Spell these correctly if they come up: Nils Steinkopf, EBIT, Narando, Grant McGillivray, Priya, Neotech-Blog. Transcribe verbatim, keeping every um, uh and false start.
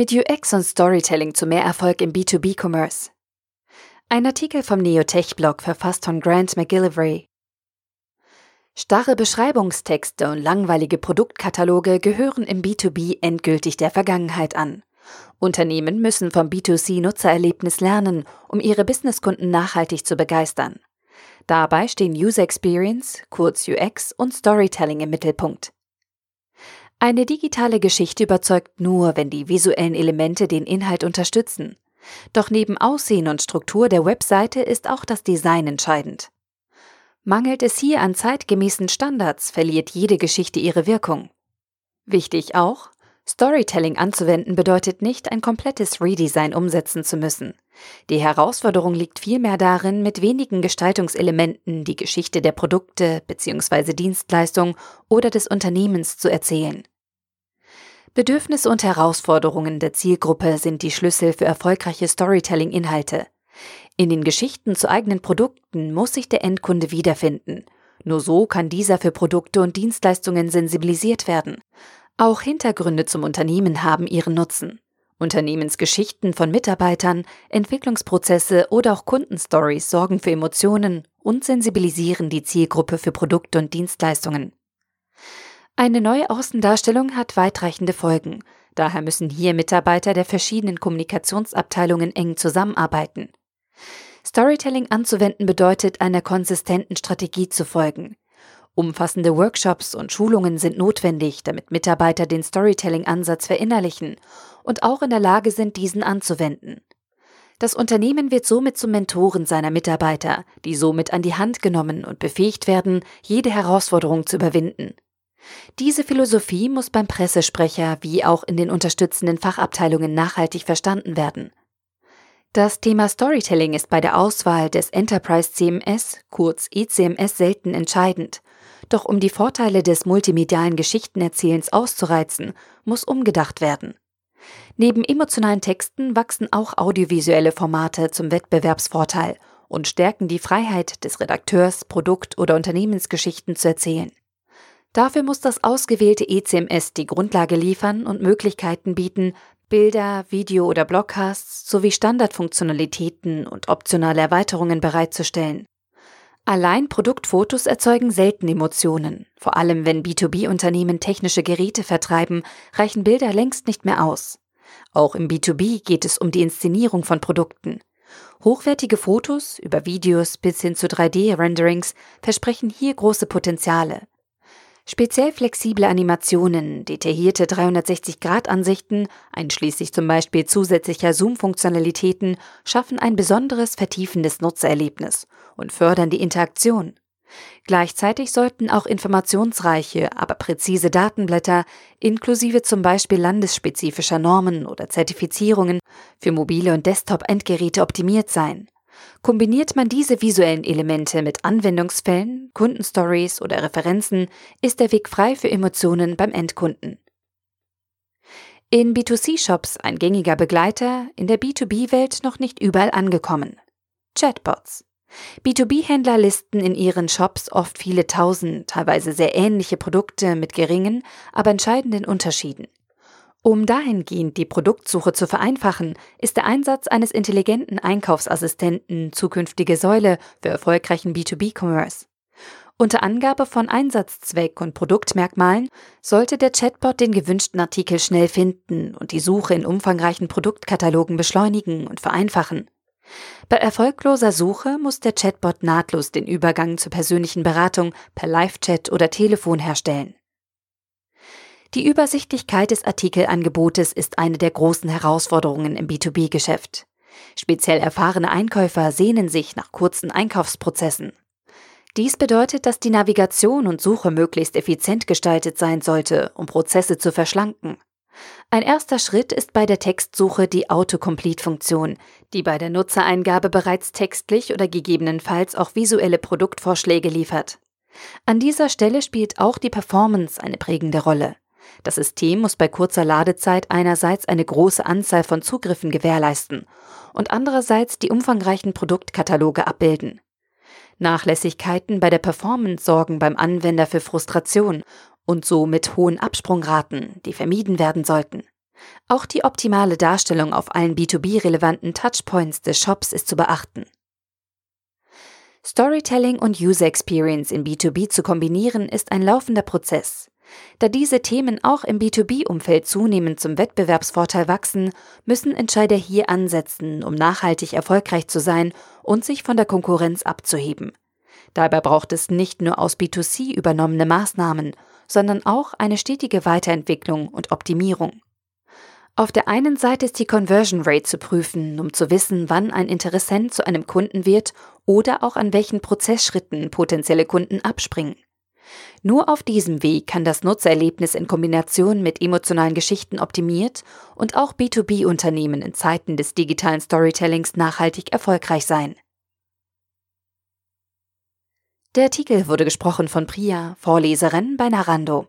Mit U X und Storytelling zu mehr Erfolg im B zwei B Commerce. Ein Artikel vom Neotech-Blog, verfasst von Grant McGillivray. Starre Beschreibungstexte und langweilige Produktkataloge gehören im B zwei B endgültig der Vergangenheit an. Unternehmen müssen vom B zwei C Nutzererlebnis lernen, um ihre Businesskunden nachhaltig zu begeistern. Dabei stehen User Experience, kurz U X, und Storytelling im Mittelpunkt. Eine digitale Geschichte überzeugt nur, wenn die visuellen Elemente den Inhalt unterstützen. Doch neben Aussehen und Struktur der Webseite ist auch das Design entscheidend. Mangelt es hier an zeitgemäßen Standards, verliert jede Geschichte ihre Wirkung. Wichtig auch: Storytelling anzuwenden bedeutet nicht, ein komplettes Redesign umsetzen zu müssen. Die Herausforderung liegt vielmehr darin, mit wenigen Gestaltungselementen die Geschichte der Produkte bzw. Dienstleistung oder des Unternehmens zu erzählen. Bedürfnisse und Herausforderungen der Zielgruppe sind die Schlüssel für erfolgreiche Storytelling-Inhalte. In den Geschichten zu eigenen Produkten muss sich der Endkunde wiederfinden. Nur so kann dieser für Produkte und Dienstleistungen sensibilisiert werden. Auch Hintergründe zum Unternehmen haben ihren Nutzen. Unternehmensgeschichten von Mitarbeitern, Entwicklungsprozesse oder auch Kundenstories sorgen für Emotionen und sensibilisieren die Zielgruppe für Produkte und Dienstleistungen. Eine neue Außendarstellung hat weitreichende Folgen. Daher müssen hier Mitarbeiter der verschiedenen Kommunikationsabteilungen eng zusammenarbeiten. Storytelling anzuwenden bedeutet, einer konsistenten Strategie zu folgen. Umfassende Workshops und Schulungen sind notwendig, damit Mitarbeiter den Storytelling-Ansatz verinnerlichen und auch in der Lage sind, diesen anzuwenden. Das Unternehmen wird somit zu Mentoren seiner Mitarbeiter, die somit an die Hand genommen und befähigt werden, jede Herausforderung zu überwinden. Diese Philosophie muss beim Pressesprecher wie auch in den unterstützenden Fachabteilungen nachhaltig verstanden werden. Das Thema Storytelling ist bei der Auswahl des Enterprise C M S, kurz E C M S, selten entscheidend. Doch um die Vorteile des multimedialen Geschichtenerzählens auszureizen, muss umgedacht werden. Neben emotionalen Texten wachsen auch audiovisuelle Formate zum Wettbewerbsvorteil und stärken die Freiheit des Redakteurs, Produkt- oder Unternehmensgeschichten zu erzählen. Dafür muss das ausgewählte E C M S die Grundlage liefern und Möglichkeiten bieten, Bilder, Video- oder Blogcasts sowie Standardfunktionalitäten und optionale Erweiterungen bereitzustellen. Allein Produktfotos erzeugen selten Emotionen. Vor allem, wenn B zwei B Unternehmen technische Geräte vertreiben, reichen Bilder längst nicht mehr aus. Auch im B zwei B geht es um die Inszenierung von Produkten. Hochwertige Fotos, über Videos bis hin zu drei D Renderings, versprechen hier große Potenziale. Speziell flexible Animationen, detaillierte dreihundertsechzig Grad Ansichten, einschließlich zum Beispiel zusätzlicher Zoom-Funktionalitäten, schaffen ein besonderes, vertiefendes Nutzererlebnis und fördern die Interaktion. Gleichzeitig sollten auch informationsreiche, aber präzise Datenblätter, inklusive zum Beispiel landesspezifischer Normen oder Zertifizierungen, für mobile und Desktop-Endgeräte optimiert sein. Kombiniert man diese visuellen Elemente mit Anwendungsfällen, Kundenstories oder Referenzen, ist der Weg frei für Emotionen beim Endkunden. In B zwei C Shops ein gängiger Begleiter, in der B zwei B Welt noch nicht überall angekommen. Chatbots. B zwei B Händler listen in ihren Shops oft viele tausend, teilweise sehr ähnliche Produkte mit geringen, aber entscheidenden Unterschieden. Um dahingehend die Produktsuche zu vereinfachen, ist der Einsatz eines intelligenten Einkaufsassistenten zukünftige Säule für erfolgreichen B zwei B Commerce. Unter Angabe von Einsatzzweck und Produktmerkmalen sollte der Chatbot den gewünschten Artikel schnell finden und die Suche in umfangreichen Produktkatalogen beschleunigen und vereinfachen. Bei erfolgloser Suche muss der Chatbot nahtlos den Übergang zur persönlichen Beratung per Live-Chat oder Telefon herstellen. Die Übersichtlichkeit des Artikelangebotes ist eine der großen Herausforderungen im B zwei B Geschäft. Speziell erfahrene Einkäufer sehnen sich nach kurzen Einkaufsprozessen. Dies bedeutet, dass die Navigation und Suche möglichst effizient gestaltet sein sollte, um Prozesse zu verschlanken. Ein erster Schritt ist bei der Textsuche die Autocomplete-Funktion, die bei der Nutzereingabe bereits textlich oder gegebenenfalls auch visuelle Produktvorschläge liefert. An dieser Stelle spielt auch die Performance eine prägende Rolle. Das System muss bei kurzer Ladezeit einerseits eine große Anzahl von Zugriffen gewährleisten und andererseits die umfangreichen Produktkataloge abbilden. Nachlässigkeiten bei der Performance sorgen beim Anwender für Frustration und somit hohen Absprungraten, die vermieden werden sollten. Auch die optimale Darstellung auf allen B zwei B-relevanten Touchpoints des Shops ist zu beachten. Storytelling und User Experience in B zwei B zu kombinieren, ist ein laufender Prozess. Da diese Themen auch im B zwei B-Umfeld zunehmend zum Wettbewerbsvorteil wachsen, müssen Entscheider hier ansetzen, um nachhaltig erfolgreich zu sein und sich von der Konkurrenz abzuheben. Dabei braucht es nicht nur aus B zwei C übernommene Maßnahmen, sondern auch eine stetige Weiterentwicklung und Optimierung. Auf der einen Seite ist die Conversion Rate zu prüfen, um zu wissen, wann ein Interessent zu einem Kunden wird oder auch an welchen Prozessschritten potenzielle Kunden abspringen. Nur auf diesem Weg kann das Nutzererlebnis in Kombination mit emotionalen Geschichten optimiert und auch B zwei B-Unternehmen in Zeiten des digitalen Storytellings nachhaltig erfolgreich sein. Der Artikel wurde gesprochen von Priya, Vorleserin bei Narando.